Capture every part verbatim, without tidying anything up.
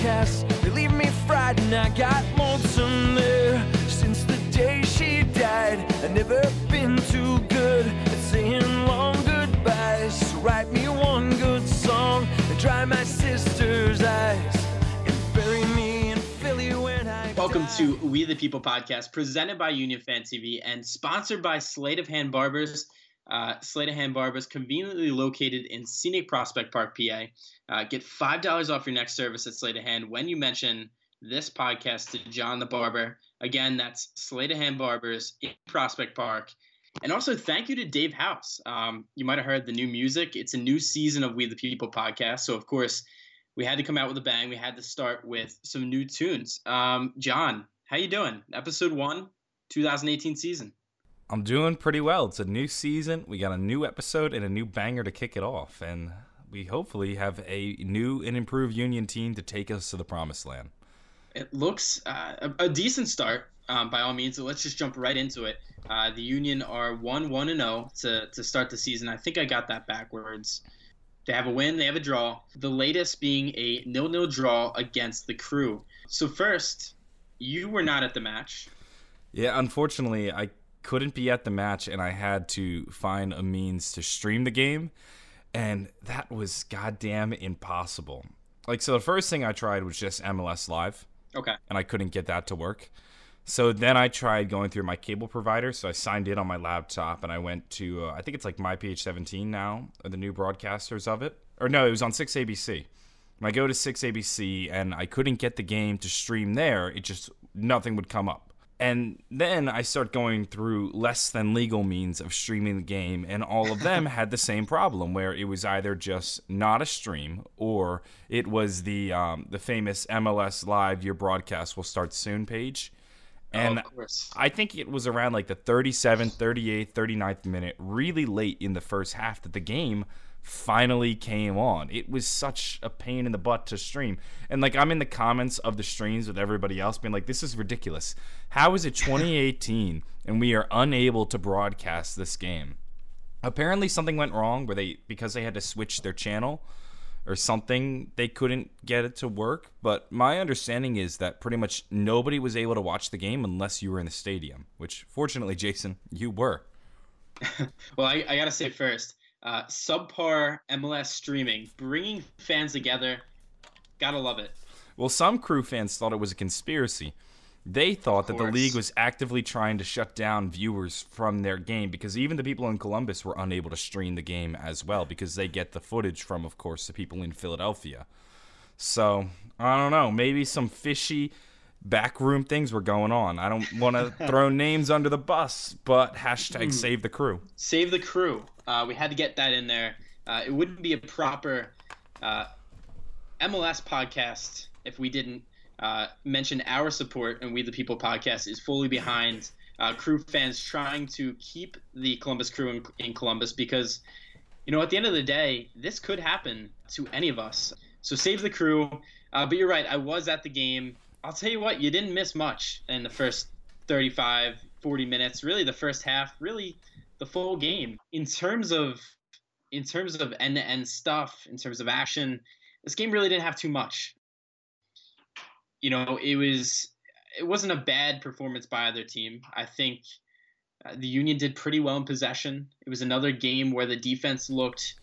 podcast. They leave me fried and I got lonesome there. Since the day she died, I've never been too good at saying long goodbyes. So write me one good song and dry my sister's eyes and bury me in Philly when I Welcome die. to We the People Podcast, presented by UnionFanTV and sponsored by Sleight of Hand Barbers. Uh, Sleight of Hand Barbers, conveniently located in scenic Prospect Park, P A. Uh, get five dollars off your next service at Sleight of Hand when you mention this podcast to John the Barber. Again, that's Sleight of Hand Barbers in Prospect Park. And also, thank you to Dave Hause. Um, you might have heard the new music. It's a new season of We the People Podcast. So, of course, we had to come out with a bang. We had to start with some new tunes. Um, John, how you doing? Episode one, two thousand eighteen season. I'm doing pretty well. It's a new season. We got a new episode and a new banger to kick it off. And we hopefully have a new and improved Union team to take us to the promised land. It looks uh, a, a decent start, um, by all means. So let's just jump right into it. Uh, the Union are one one and oh to, to start the season. I think I got that backwards. They have a win. They have a draw. The latest being a nil nil draw against the Crew. So first, you were not at the match. Yeah, unfortunately, I couldn't be at the match, and I had to find a means to stream the game, and that was goddamn impossible. Like, so the first thing I tried was just M L S Live, okay, and I couldn't get that to work. So then I tried going through my cable provider, so I signed in on my laptop, and I went to, uh, I think it's like My P H seventeen now, or the new broadcasters of it. Or no, it was on six A B C. And I go to six A B C, and I couldn't get the game to stream there. It just, nothing would come up. And then I start going through less than legal means of streaming the game, and all of them had the same problem, where it was either just not a stream, or it was the um, the famous M L S Live, your broadcast will start soon page. And oh, of course. I think it was around like the thirty-seventh, thirty-eighth, thirty-ninth minute, really late in the first half, that the game finally came on. It was such a pain in the butt to stream, and like I'm in the comments of the streams with everybody else being like, this is ridiculous. How is it twenty eighteen and we are unable to broadcast this game? Apparently something went wrong where they, because they had to switch their channel or something, they couldn't get it to work. But my understanding is that pretty much nobody was able to watch the game unless you were in the stadium, which fortunately, Jason, you were. Well, I, I gotta say first, Uh, subpar M L S streaming, bringing fans together. Gotta love it. Well, some Crew fans thought it was a conspiracy. They thought that the league was actively trying to shut down viewers from their game, because even the people in Columbus were unable to stream the game as well, because they get the footage from, of course, the people in Philadelphia. So, I don't know. Maybe some fishy backroom things were going on. I don't want to throw names under the bus, but hashtag save the Crew. Save the Crew. Uh, we had to get that in there. Uh, it wouldn't be a proper uh, M L S podcast if we didn't uh, mention our support, and We the People Podcast is fully behind uh, Crew fans trying to keep the Columbus Crew in, in Columbus, because, you know, at the end of the day, this could happen to any of us. So save the Crew. Uh, but you're right. I was at the game. I'll tell you what, you didn't miss much in the first thirty-five, forty minutes, really the first half, really the full game. In terms of in terms of end-to-end stuff, in terms of action, this game really didn't have too much. You know, it was it wasn't a bad performance by either team. I think uh, the Union did pretty well in possession. It was another game where the defense looked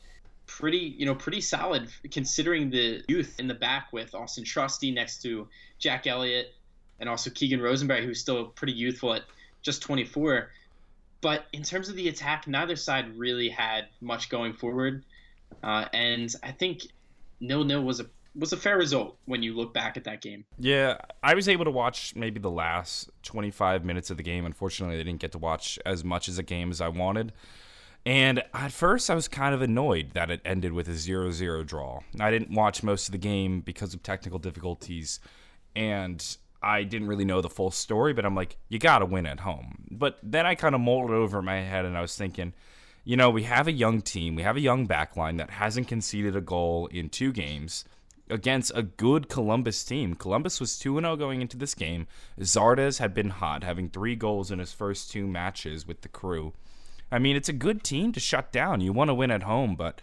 pretty, you know, pretty solid, considering the youth in the back with Austin Trusty next to Jack Elliott and also Keegan Rosenberry, who's still pretty youthful at just twenty-four. But in terms of the attack, neither side really had much going forward. Uh, and I think nil nil was a was a fair result when you look back at that game. Yeah, I was able to watch maybe the last twenty-five minutes of the game. Unfortunately, I didn't get to watch as much as a game as I wanted. And at first, I was kind of annoyed that it ended with a zero zero draw. I didn't watch most of the game because of technical difficulties, and I didn't really know the full story, but I'm like, you got to win at home. But then I kind of mulled over my head, and I was thinking, you know, we have a young team. We have a young backline that hasn't conceded a goal in two games against a good Columbus team. Columbus was two and oh going into this game. Zardes had been hot, having three goals in his first two matches with the Crew. I mean, it's a good team to shut down. You want to win at home, but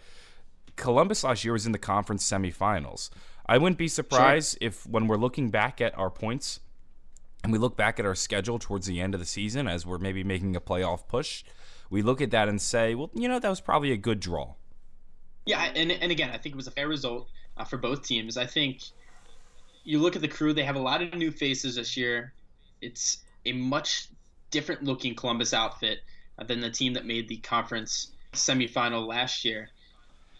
Columbus last year was in the conference semifinals. I wouldn't be surprised sure. if when we're looking back at our points and we look back at our schedule towards the end of the season as we're maybe making a playoff push, we look at that and say, well, you know, that was probably a good draw. Yeah, and and again, I think it was a fair result uh, for both teams. I think you look at the Crew, they have a lot of new faces this year. It's a much different looking Columbus outfit uh, than the team that made the conference semifinal last year.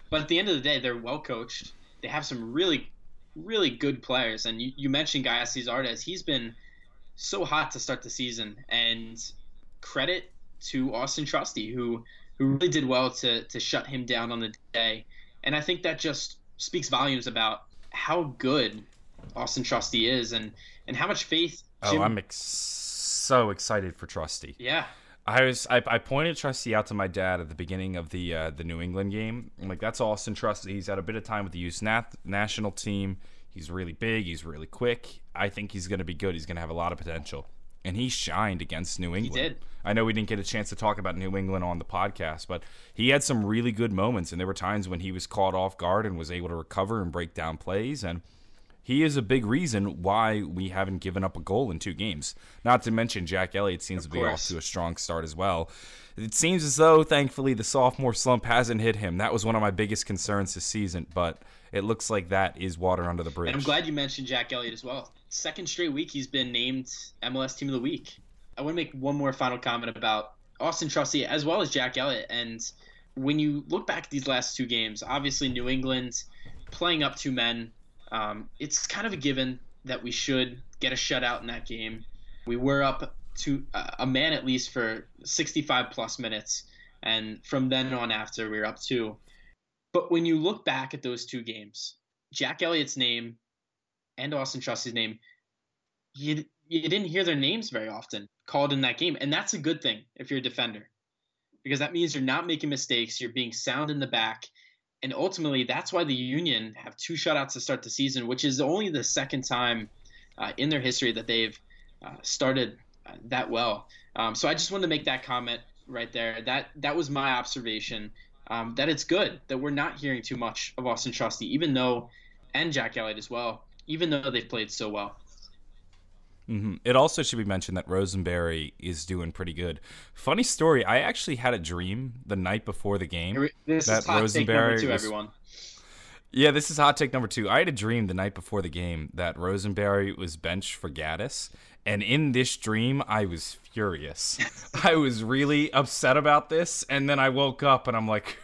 But at the end of the day, they're well coached. They have some really, really good players. And you, you mentioned Gyasi Zardes. He's been so hot to start the season. And credit to Austin Trusty, who, who really did well to, to shut him down on the day. And I think that just speaks volumes about how good Austin Trusty is and, and how much faith. Jim- oh, I'm ex- so excited for Trusty. Yeah. I was I, I pointed Trusty out to my dad at the beginning of the uh, the New England game. I'm like, that's Austin Trusty. He's had a bit of time with the youth nat- national team. He's really big. He's really quick. I think he's going to be good. He's going to have a lot of potential. And he shined against New England. He did. I know we didn't get a chance to talk about New England on the podcast, but he had some really good moments. And there were times when he was caught off guard and was able to recover and break down plays. And he is a big reason why we haven't given up a goal in two games. Not to mention Jack Elliott seems to be off to a strong start as well. It seems as though, thankfully, the sophomore slump hasn't hit him. That was one of my biggest concerns this season, but it looks like that is water under the bridge. And I'm glad you mentioned Jack Elliott as well. Second straight week he's been named M L S Team of the Week. I want to make one more final comment about Austin Trusty as well as Jack Elliott. And when you look back at these last two games, obviously New England playing up two men, Um, it's kind of a given that we should get a shutout in that game. We were up to uh, a man at least for sixty-five plus minutes, and from then on after we were up two. But when you look back at those two games, Jack Elliott's name and Austin Trusty's name, you, you didn't hear their names very often called in that game, and that's a good thing if you're a defender, because that means you're not making mistakes, you're being sound in the back. And ultimately, that's why the Union have two shutouts to start the season, which is only the second time uh, in their history that they've uh, started uh, that well. Um, so I just wanted to make that comment right there. That that was my observation, um, that it's good that we're not hearing too much of Austin Trusty, even though, and Jack Elliott as well, even though they've played so well. Mm-hmm. It also should be mentioned that Rosenberry is doing pretty good. Funny story, I actually had a dream the night before the game. This that is hot Rosenberry take number two, was, everyone. Yeah, this is hot take number two. I had a dream the night before the game that Rosenberry was benched for Gaddis, and in this dream, I was furious. I was really upset about this, and then I woke up, and I'm like,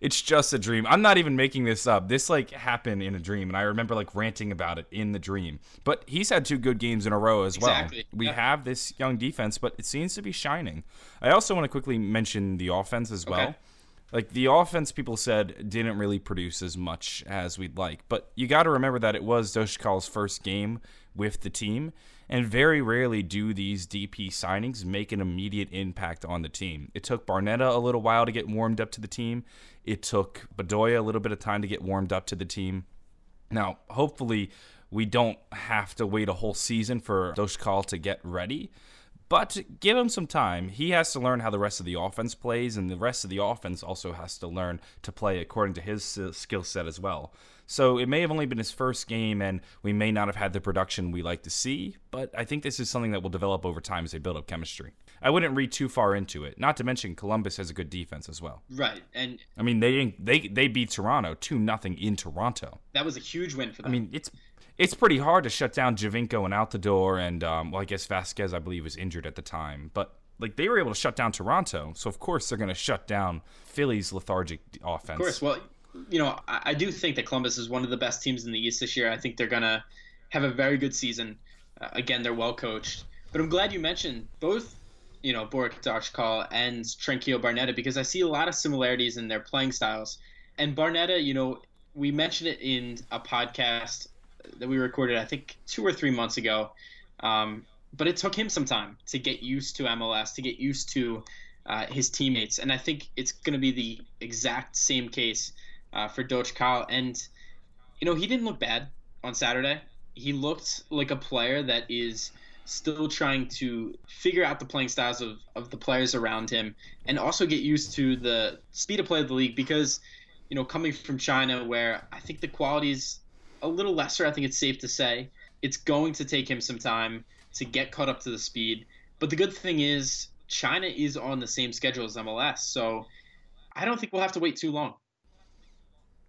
it's just a dream. I'm not even making this up. This, like, happened in a dream, and I remember, like, ranting about it in the dream. But he's had two good games in a row as exactly. well. We yeah. have this young defense, but it seems to be shining. I also want to quickly mention the offense as okay. well. Like, the offense, people said, didn't really produce as much as we'd like. But you got to remember that it was Doshikal's first game with the team, and very rarely do these D P signings make an immediate impact on the team. It took Barnetta a little while to get warmed up to the team. It took Bedoya a little bit of time to get warmed up to the team. Now, hopefully, we don't have to wait a whole season for Doshkal to get ready, but give him some time. He has to learn how the rest of the offense plays, and the rest of the offense also has to learn to play according to his skill set as well. So it may have only been his first game, and we may not have had the production we like to see, but I think this is something that will develop over time as they build up chemistry. I wouldn't read too far into it, not to mention Columbus has a good defense as well. Right. And I mean, they didn't, they they beat Toronto two nothing in Toronto. That was a huge win for them. I mean, it's it's pretty hard to shut down Javinko and Altidore, and um, well, I guess Vasquez, I believe, was injured at the time, but like they were able to shut down Toronto, so of course they're going to shut down Philly's lethargic offense. Of course. Well, you know, I do think that Columbus is one of the best teams in the East this year. I think they're going to have a very good season. Uh, again, they're well coached. But I'm glad you mentioned both, you know, Borek Dockal and Tranquillo Barnetta, because I see a lot of similarities in their playing styles. And Barnetta, you know, we mentioned it in a podcast that we recorded, I think, two or three months ago. Um, but it took him some time to get used to M L S, to get used to uh, his teammates. And I think it's going to be the exact same case Uh, for Dockal. And you know, he didn't look bad on Saturday. He looked like a player that is still trying to figure out the playing styles of, of the players around him, and also get used to the speed of play of the league, because you know, coming from China, where I think the qualities a little lesser, I think it's safe to say. It's going to take him some time to get caught up to the speed. But the good thing is China is on the same schedule as M L S, so I don't think we'll have to wait too long.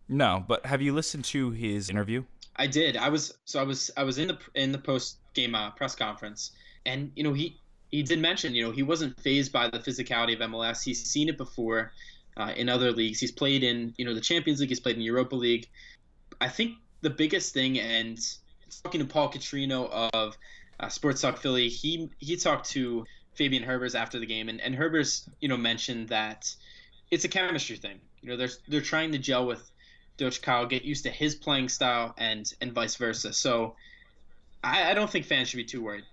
No, but have you listened to his interview? I did. I was so I was I was in the in the post game uh, press conference, and you know he he did mention you know he wasn't fazed by the physicality of M L S. He's seen it before uh, in other leagues. He's played in you know the Champions League. He's played in Europa League. I think the biggest thing, and talking to Paul Catrino of uh, Sports Talk Philly, he he talked to Fabian Herbers after the game, and and Herbers you know mentioned that it's a chemistry thing. You know they're they're trying to gel with Dockal, get used to his playing style, and and vice versa. So I, I don't think fans should be too worried.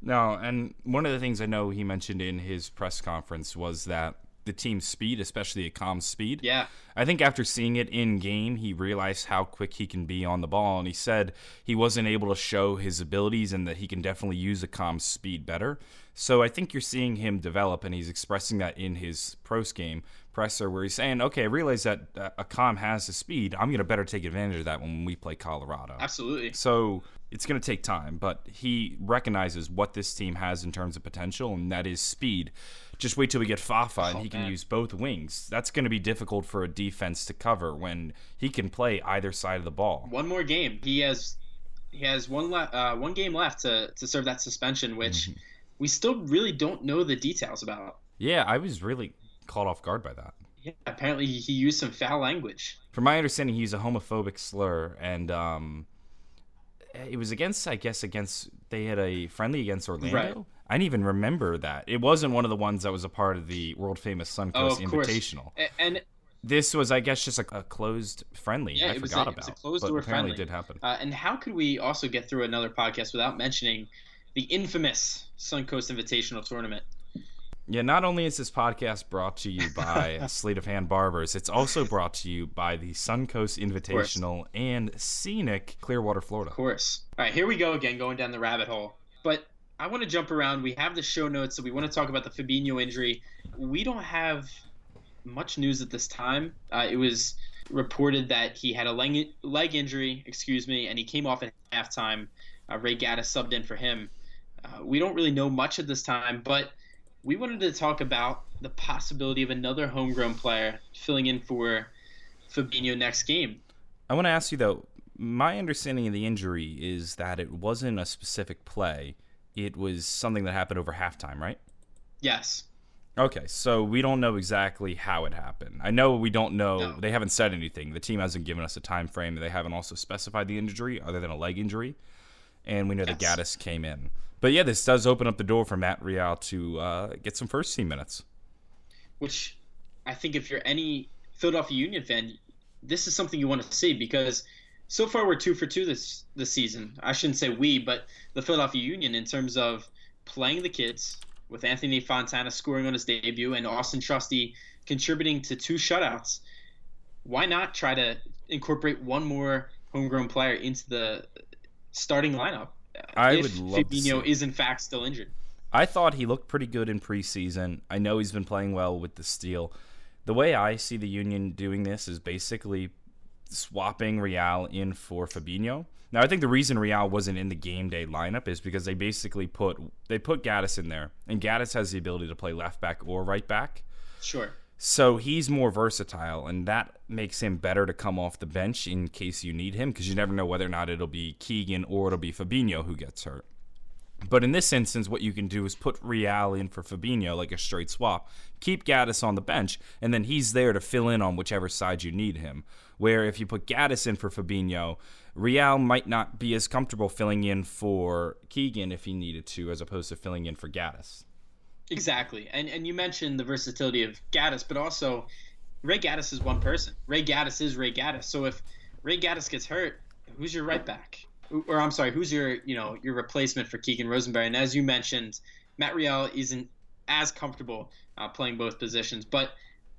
No, and one of the things I know he mentioned in his press conference was that the team's speed, especially Acam's speed. Yeah. I think after seeing it in game, he realized how quick he can be on the ball, and he said he wasn't able to show his abilities and that he can definitely use Acam's speed better. So I think you're seeing him develop, and he's expressing that in his pros game presser where he's saying, okay, I realize that uh, Accam has the speed. I'm going to better take advantage of that when we play Colorado. Absolutely. So it's going to take time, but he recognizes what this team has in terms of potential, and that is speed. Just wait till we get Fafa, and oh, he can man. use both wings. That's going to be difficult for a defense to cover when he can play either side of the ball. One more game. He has he has one le- uh, one game left to, to serve that suspension, which mm-hmm. we still really don't know the details about. Yeah, I was really caught off guard by that. Yeah, apparently he used some foul language. From my understanding, he used a homophobic slur, and um, it was against, I guess, against they had a friendly against Orlando. Right. I didn't even remember that. It wasn't one of the ones that was a part of the world-famous Suncoast oh, of Invitational. Course. And this was, I guess, just a, a closed friendly. Yeah, I it was forgot a, about it. It's a closed-door friendly. It did happen. Uh, and how could we also get through another podcast without mentioning the infamous Suncoast Invitational Tournament? Yeah, not only is this podcast brought to you by Sleight of Hand Barbers, it's also brought to you by the Suncoast Invitational and Scenic Clearwater, Florida. Of course. All right, here we go again, going down the rabbit hole. But I want to jump around. We have the show notes, so we want to talk about the Fabinho injury. We don't have much news at this time. Uh, it was reported that he had a leg, leg injury, excuse me, and he came off at halftime. Uh, Ray Gaddis subbed in for him. Uh, we don't really know much at this time, but we wanted to talk about the possibility of another homegrown player filling in for Fabinho next game. I want to ask you, though, my understanding of the injury is that it wasn't a specific play. It was something that happened over halftime, right? Yes. Okay, so we don't know exactly how it happened. I know we don't know. No. They haven't said anything. The team hasn't given us a time frame. They haven't also specified the injury other than a leg injury. And we know yes. that Gaddis came in. But, yeah, this does open up the door for Matt Real to uh, get some first-team minutes. Which I think if you're any Philadelphia Union fan, this is something you want to see because – so far, we're two for two this this season. I shouldn't say we, but the Philadelphia Union in terms of playing the kids, with Anthony Fontana scoring on his debut and Austin Trusty contributing to two shutouts. Why not try to incorporate one more homegrown player into the starting lineup? I if would love Fabinho is in fact still injured. I thought he looked pretty good in preseason. I know he's been playing well with the Steel. The way I see the Union doing this is basically swapping Real in for Fabinho. Now, I think the reason Real wasn't in the game day lineup is because they basically put they put Gaddis in there, and Gaddis has the ability to play left back or right back. Sure. So he's more versatile, and that makes him better to come off the bench in case you need him, because you never know whether or not it'll be Keegan or it'll be Fabinho who gets hurt. But in this instance, what you can do is put Real in for Fabinho, like a straight swap, keep Gaddis on the bench, and then he's there to fill in on whichever side you need him. Where if you put Gaddis in for Fabinho, Real might not be as comfortable filling in for Keegan if he needed to, as opposed to filling in for Gaddis. Exactly. And and you mentioned the versatility of Gaddis, but also Ray Gaddis is one person. Ray Gaddis is Ray Gaddis. So if Ray Gaddis gets hurt, who's your right back? Or I'm sorry, who's your you know your replacement for Keegan Rosenberry? And as you mentioned, Matt Real isn't as comfortable uh, playing both positions. But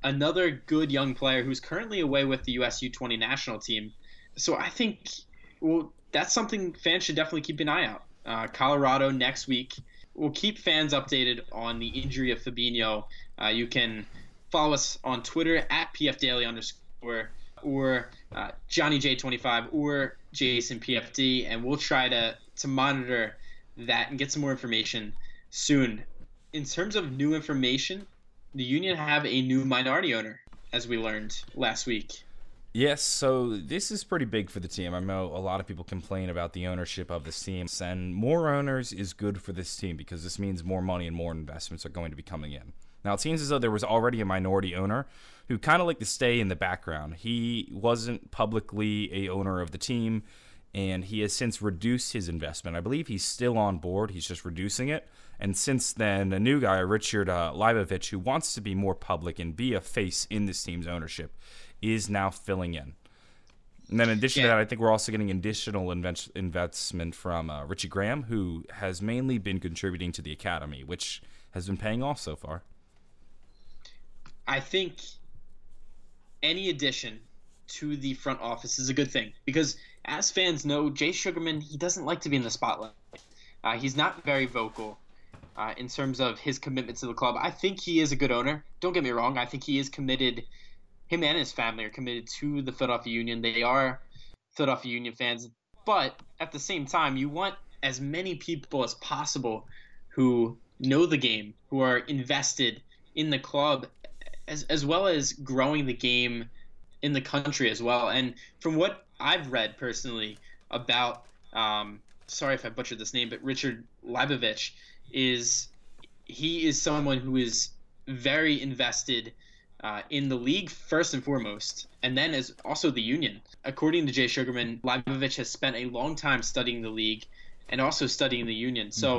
another good young player who's currently away with the U S U twenty national team. So I think well that's something fans should definitely keep an eye out. Uh, Colorado next week. We'll keep fans updated on the injury of Fabinho. Uh, you can follow us on Twitter at P F Daily underscore or uh, Johnny J twenty-five or Jason P F D, and we'll try to to monitor that and get some more information soon. In terms of new information, the Union have a new minority owner, as we learned last week. Yes, so this is pretty big for the team. I know a lot of people complain about the ownership of this team, and more owners is good for this team because this means more money and more investments are going to be coming in. Now, it seems as though there was already a minority owner who kind of liked to stay in the background. He wasn't publicly a owner of the team, and he has since reduced his investment. I believe he's still on board. He's just reducing it. And since then, a new guy, Richard uh, Leibovich, who wants to be more public and be a face in this team's ownership, is now filling in. And then in addition yeah. to that, I think we're also getting additional invest- investment from uh, Richie Graham, who has mainly been contributing to the academy, which has been paying off so far. I think any addition to the front office is a good thing because, as fans know, Jay Sugarman, he doesn't like to be in the spotlight. Uh, he's not very vocal uh, in terms of his commitment to the club. I think he is a good owner. Don't get me wrong. I think he is committed. Him and his family are committed to the Philadelphia Union. They are Philadelphia Union fans. But at the same time, you want as many people as possible who know the game, who are invested in the club, As, as well as growing the game in the country as well. And from what I've read personally about, um, sorry if I butchered this name, but Richard Leibovich, is he is someone who is very invested uh, in the league first and foremost, and then as also the Union. According to Jay Sugarman, Leibovich has spent a long time studying the league and also studying the Union. So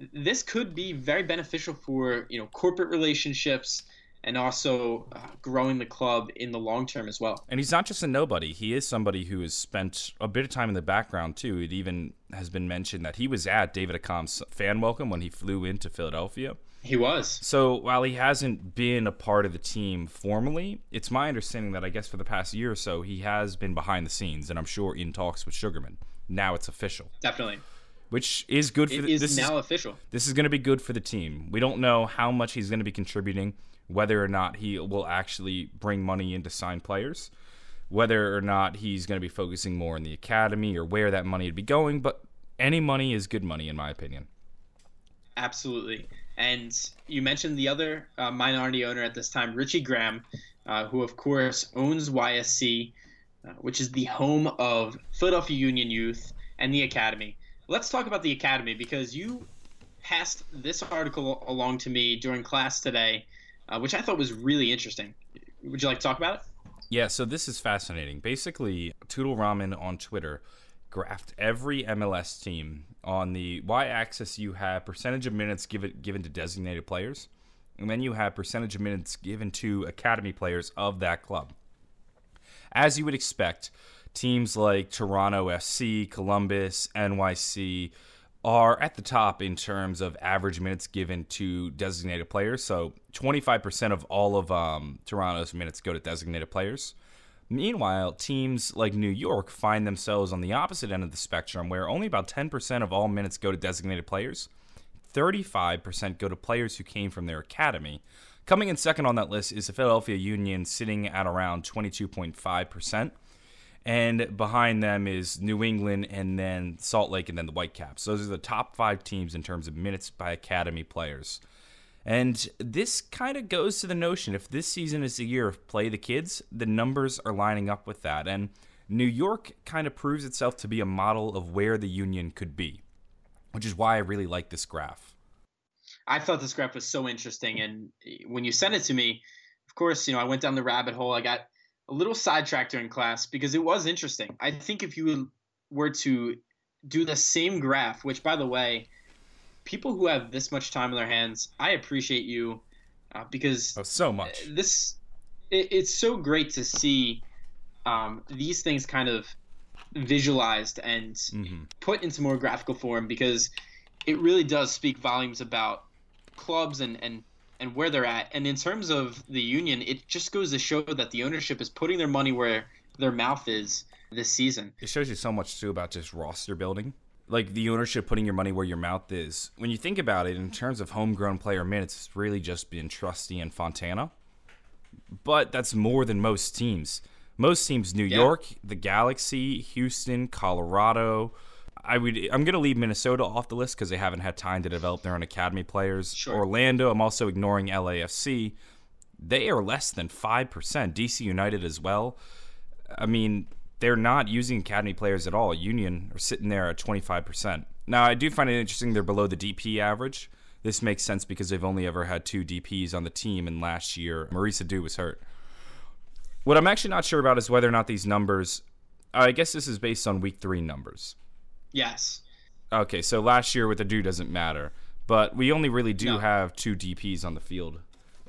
mm-hmm. this could be very beneficial for, you know, corporate relationships, and also uh, growing the club in the long term as well. And he's not just a nobody. He is somebody who has spent a bit of time in the background, too. It even has been mentioned that he was at David Accam's fan welcome when he flew into Philadelphia. He was. So while he hasn't been a part of the team formally, it's my understanding that I guess for the past year or so, he has been behind the scenes, and I'm sure in talks with Sugarman. Now it's official. Definitely. Which is good. for the, is this now is, official. This is going to be good for the team. We don't know how much he's going to be contributing, whether or not he will actually bring money in to sign players, whether or not he's going to be focusing more on the academy or where that money would be going. But any money is good money, in my opinion. Absolutely. And you mentioned the other uh, minority owner at this time, Richie Graham, uh, who, of course, owns Y S C, uh, which is the home of Philadelphia Union Youth and the academy. Let's talk about the academy because you passed this article along to me during class today, uh, which I thought was really interesting. Would you like to talk about it? Yeah, so this is fascinating. Basically, Toodle Ramen on Twitter graphed every M L S team. On the y-axis, you have percentage of minutes given given to designated players, and then you have percentage of minutes given to academy players of that club. As you would expect, teams like Toronto F C, Columbus, N Y C are at the top in terms of average minutes given to designated players. So twenty-five percent of all of um, Toronto's minutes go to designated players. Meanwhile, teams like New York find themselves on the opposite end of the spectrum where only about ten percent of all minutes go to designated players. thirty-five percent go to players who came from their academy. Coming in second on that list is the Philadelphia Union, sitting at around twenty-two point five percent. And behind them is New England and then Salt Lake and then the Whitecaps. Those are the top five teams in terms of minutes by academy players. And this kind of goes to the notion, if this season is the year of play the kids, the numbers are lining up with that. And New York kind of proves itself to be a model of where the Union could be, which is why I really like this graph. I thought this graph was so interesting. And when you sent it to me, of course, you know, I went down the rabbit hole. I got a little sidetracked during class because it was interesting. I think if you were to do the same graph, which, by the way, people who have this much time on their hands, I appreciate you uh, because oh, so much. This it, it's so great to see um, these things kind of visualized and mm-hmm. put into more graphical form because it really does speak volumes about clubs and and. and where they're at. And in terms of the Union, it just goes to show that the ownership is putting their money where their mouth is this season. It shows you so much, too, about just roster building. Like, the ownership putting your money where your mouth is. When you think about it, in terms of homegrown player minutes, it's really just been Trusty and Fontana. But that's more than most teams. Most teams, New yeah. York, the Galaxy, Houston, Colorado. I would, I'm going to leave Minnesota off the list because they haven't had time to develop their own academy players. Sure. Orlando, I'm also ignoring L A F C. They are less than five percent. D C United as well. I mean, they're not using academy players at all. Union are sitting there at twenty-five percent. Now, I do find it interesting they're below the D P average. This makes sense because they've only ever had two D Ps on the team, and last year Marisa Du was hurt. What I'm actually not sure about is whether or not these numbers, I guess this is based on week three numbers. Yes. Okay, so last year with the do doesn't matter, but we only really do no. have two D Ps on the field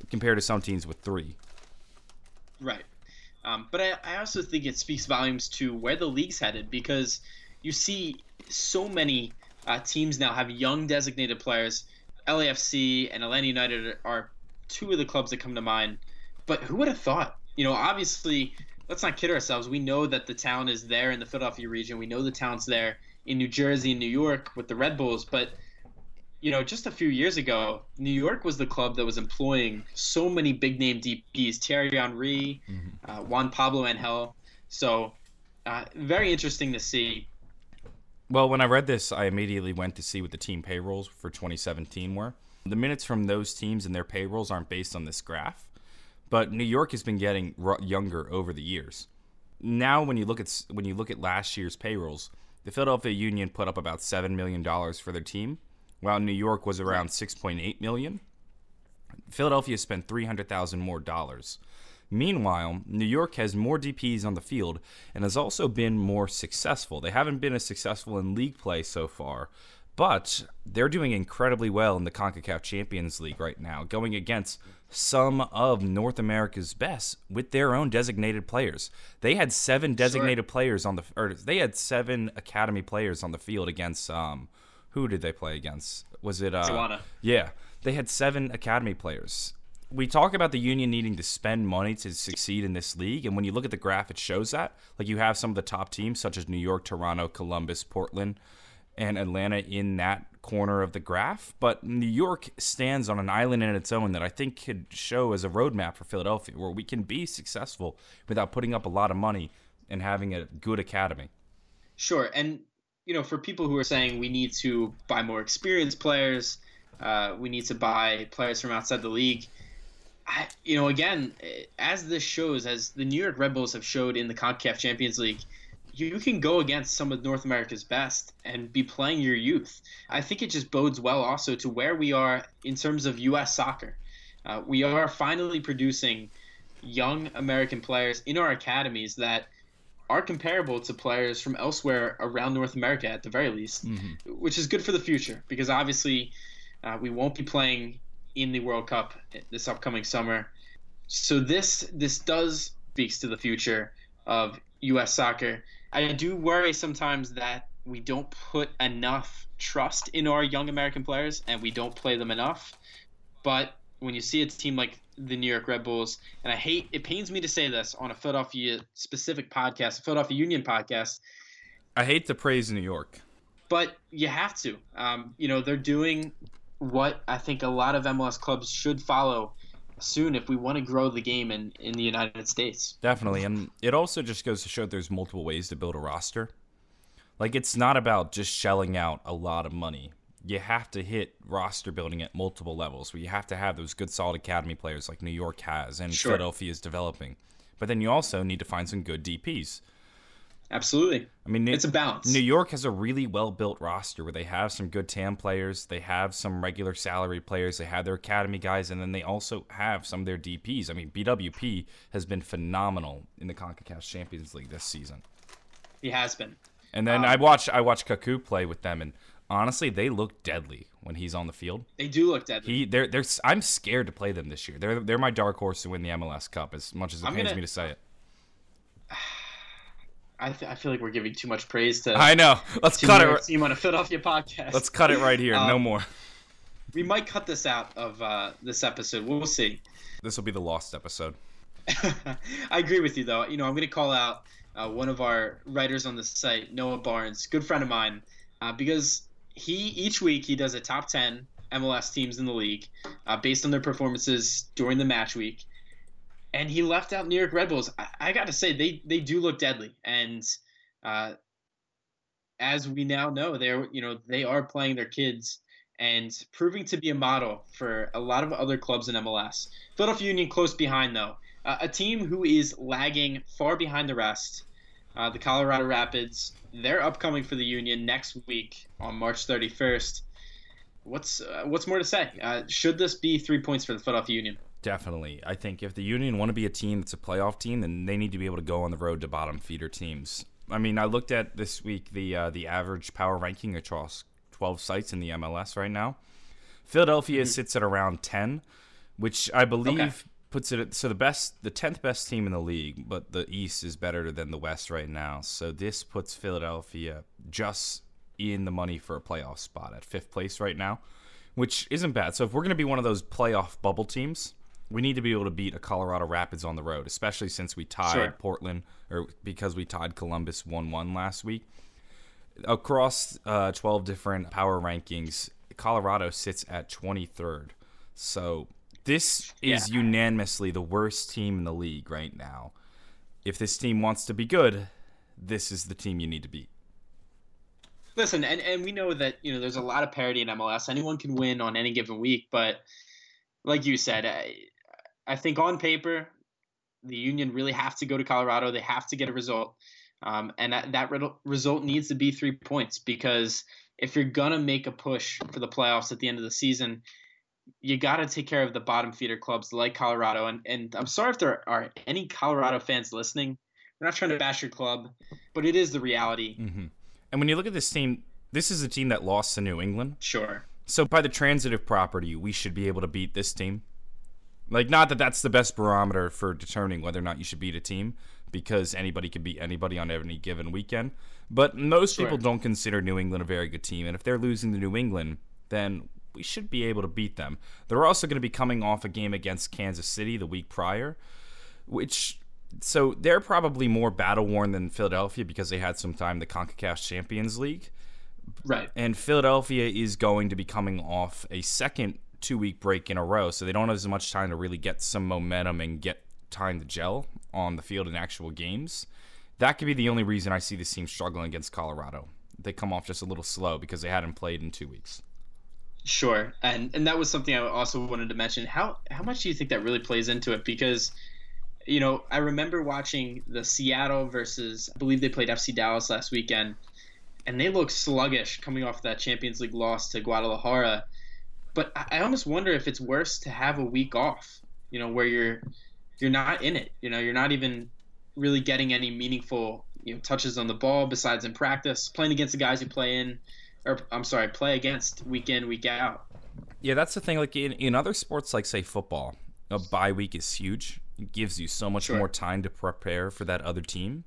compared to some teams with three. Right. Um, but I, I also think it speaks volumes to where the league's headed, because you see so many uh, teams now have young designated players. L A F C and Atlanta United are two of the clubs that come to mind. But who would have thought? You know, obviously, let's not kid ourselves. We know that the talent is there in the Philadelphia region. We know the talent's there in New Jersey and New York with the Red Bulls. But, you know, just a few years ago, New York was the club that was employing so many big-name D Ps, Thierry Henry, mm-hmm. uh, Juan Pablo Angel. So uh, very interesting to see. Well, when I read this, I immediately went to see what the team payrolls for twenty seventeen were. The minutes from those teams and their payrolls aren't based on this graph. But New York has been getting younger over the years. Now, when you look at when you look at last year's payrolls, the Philadelphia Union put up about seven million dollars for their team, while New York was around six point eight million. Philadelphia spent three hundred thousand more dollars. Meanwhile, New York has more D Ps on the field and has also been more successful. They haven't been as successful in league play so far, but they're doing incredibly well in the CONCACAF Champions League right now, going against some of North America's best with their own designated players. They had seven designated sure. players on the, or they had seven academy players on the field against. Um, who did they play against? Was it? Uh, Solana. Yeah, they had seven academy players. We talk about the Union needing to spend money to succeed in this league, and when you look at the graph, it shows that. Like you have some of the top teams, such as New York, Toronto, Columbus, Portland, and Atlanta in that corner of the graph, but New York stands on an island in its own that I think could show as a roadmap for Philadelphia, where we can be successful without putting up a lot of money and having a good academy. Sure, and you know, for people who are saying we need to buy more experienced players, uh, we need to buy players from outside the league, I, you know, again, as this shows, as the New York Red Bulls have showed in the CONCACAF Champions League, you can go against some of North America's best and be playing your youth. I think it just bodes well also to where we are in terms of U S soccer. Uh, we are finally producing young American players in our academies that are comparable to players from elsewhere around North America at the very least, mm-hmm. which is good for the future because obviously uh, we won't be playing in the World Cup this upcoming summer. So this this does speaks to the future of U S soccer. I do worry sometimes that we don't put enough trust in our young American players and we don't play them enough. But when you see a team like the New York Red Bulls, and I hate, it pains me to say this on a Philadelphia specific podcast, a Philadelphia Union podcast. I hate to praise New York. But you have to. Um, you know, they're doing what I think a lot of M L S clubs should follow soon if we want to grow the game in, in the United States. Definitely. And it also just goes to show that there's multiple ways to build a roster. Like, it's not about just shelling out a lot of money. You have to hit roster building at multiple levels where you have to have those good, solid academy players like New York has and sure. Philadelphia is developing. But then you also need to find some good D Ps. Absolutely. I mean, New, it's a balance. New York has a really well-built roster where they have some good T A M players, they have some regular salary players, they have their academy guys, and then they also have some of their D Ps. I mean, B W P has been phenomenal in the CONCACAF Champions League this season. He has been. And then um, I watched I watched Kaku play with them, and honestly, they look deadly when he's on the field. They do look deadly. He, they're, they're, I'm scared to play them this year. They're, they're my dark horse to win the M L S Cup, as much as it I'm pains gonna, me to say it. I, th- I feel like we're giving too much praise to. I know. Let's cut it. Team on a Philadelphia podcast. Let's cut it right here. Um, no more. We might cut this out of uh, this episode. We'll see. This will be the lost episode. I agree with you, though. You know, I'm going to call out uh, one of our writers on the site, Noah Barnes, good friend of mine, uh, because he each week he does a top ten M L S teams in the league uh, based on their performances during the match week. and he left out New York Red Bulls. I, I got to say, they they do look deadly. And uh, as we now know, they're you know they are playing their kids and proving to be a model for a lot of other clubs in M L S. Philadelphia Union close behind, though. Uh, a team who is lagging far behind the rest, uh, the Colorado Rapids. They're upcoming for the Union next week on March thirty-first. What's uh, what's more to say? Uh, should this be three points for the Philadelphia Union? Definitely. I think if the Union want to be a team that's a playoff team, then they need to be able to go on the road to bottom feeder teams. I mean, I looked at this week the uh, the average power ranking across twelve sites in the M L S right now. Philadelphia mm-hmm. sits at around ten, which I believe okay. puts it at, so the best, the tenth best team in the league, but the East is better than the West right now. So this puts Philadelphia just in the money for a playoff spot at fifth place right now, which isn't bad. So if we're going to be one of those playoff bubble teams, we need to be able to beat a Colorado Rapids on the road, especially since we tied sure. Portland, or because we tied Columbus one one last week. Across uh, twelve different power rankings, Colorado sits at twenty-third. So this is yeah. unanimously the worst team in the league right now. If this team wants to be good, this is the team you need to beat. Listen, and, and we know that, you know, there's a lot of parity in M L S. Anyone can win on any given week. But like you said, I, I think on paper, the Union really have to go to Colorado. They have to get a result. Um, and that, that re- result needs to be three points, because if you're going to make a push for the playoffs at the end of the season, you got to take care of the bottom feeder clubs like Colorado. And, and I'm sorry if there are any Colorado fans listening. We're not trying to bash your club, but it is the reality. Mm-hmm. And when you look at this team, this is a team that lost to New England. Sure. So by the transitive property, we should be able to beat this team. Like, not that that's the best barometer for determining whether or not you should beat a team, because anybody could beat anybody on any given weekend. But most sure. people don't consider New England a very good team. And if they're losing to New England, then we should be able to beat them. They're also going to be coming off a game against Kansas City the week prior, which... So they're probably more battle-worn than Philadelphia, because they had some time in the CONCACAF Champions League. Right. And Philadelphia is going to be coming off a second two-week break in a row, so they don't have as much time to really get some momentum and get time to gel on the field in actual games. That could be the only reason I see this team struggling against Colorado. They come off just a little slow because they hadn't played in two weeks. Sure. And and that was something I also wanted to mention. How how much do you think that really plays into it? Because... You know, I remember watching the Seattle versus, I believe they played F C Dallas last weekend, and they looked sluggish coming off that Champions League loss to Guadalajara. But I almost wonder if it's worse to have a week off, you know, where you're you're not in it. You know, you're not even really getting any meaningful, you know, touches on the ball besides in practice, playing against the guys you play in, or I'm sorry, play against week in, week out. Yeah, that's the thing. Like in, in other sports, like say football, a bye week is huge. Gives you so much sure. more time to prepare for that other team.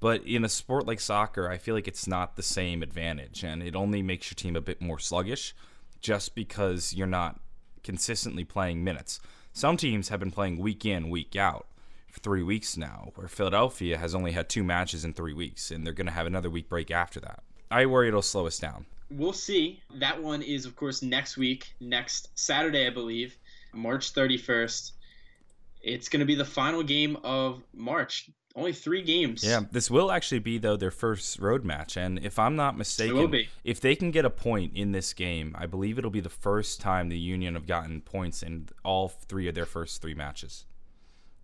But in a sport like soccer, I feel like it's not the same advantage, and it only makes your team a bit more sluggish just because you're not consistently playing minutes. Some teams have been playing week in, week out for three weeks now, where Philadelphia has only had two matches in three weeks, and they're going to have another week break after that. I worry it'll slow us down. We'll see. That one is, of course, next week, next Saturday, I believe, March thirty-first. It's going to be the final game of March. Only three games. Yeah, this will actually be, though, their first road match. And if I'm not mistaken, it will be. If they can get a point in this game, I believe it'll be the first time the Union have gotten points in all three of their first three matches.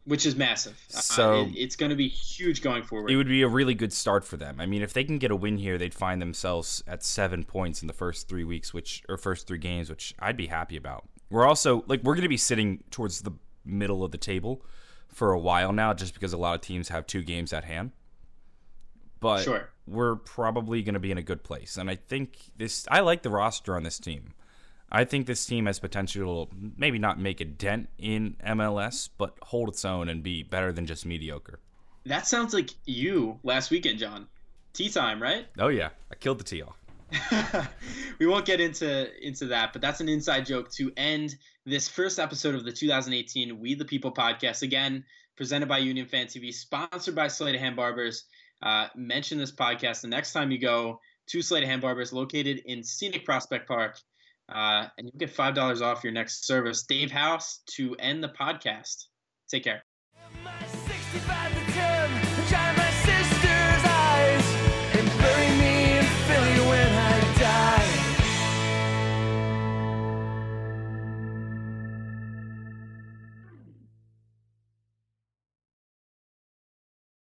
Which is massive. So uh, it, it's going to be huge going forward. It would be a really good start for them. I mean, if they can get a win here, they'd find themselves at seven points in the first three weeks, which or first three games, which I'd be happy about. We're also, like, we're going to be sitting towards the middle of the table for a while now, just because a lot of teams have two games at hand. But sure. we're probably going to be in a good place. And I think this, I like the roster on this team. I think this team has potential to maybe not make a dent in M L S, but hold its own and be better than just mediocre. That sounds like you last weekend, John. Tea time, right? Oh, yeah. I killed the tea off. We won't get into into that, but that's an inside joke to end this first episode of the two thousand eighteen We the People podcast. Again, presented by UnionFanTV, sponsored by Sleight of Hand Barbers. Uh, mention this podcast the next time you go to Sleight of Hand Barbers, located in scenic Prospect Park, uh, and you'll get five dollars off your next service. Dave Hause to end the podcast. Take care. sixty-five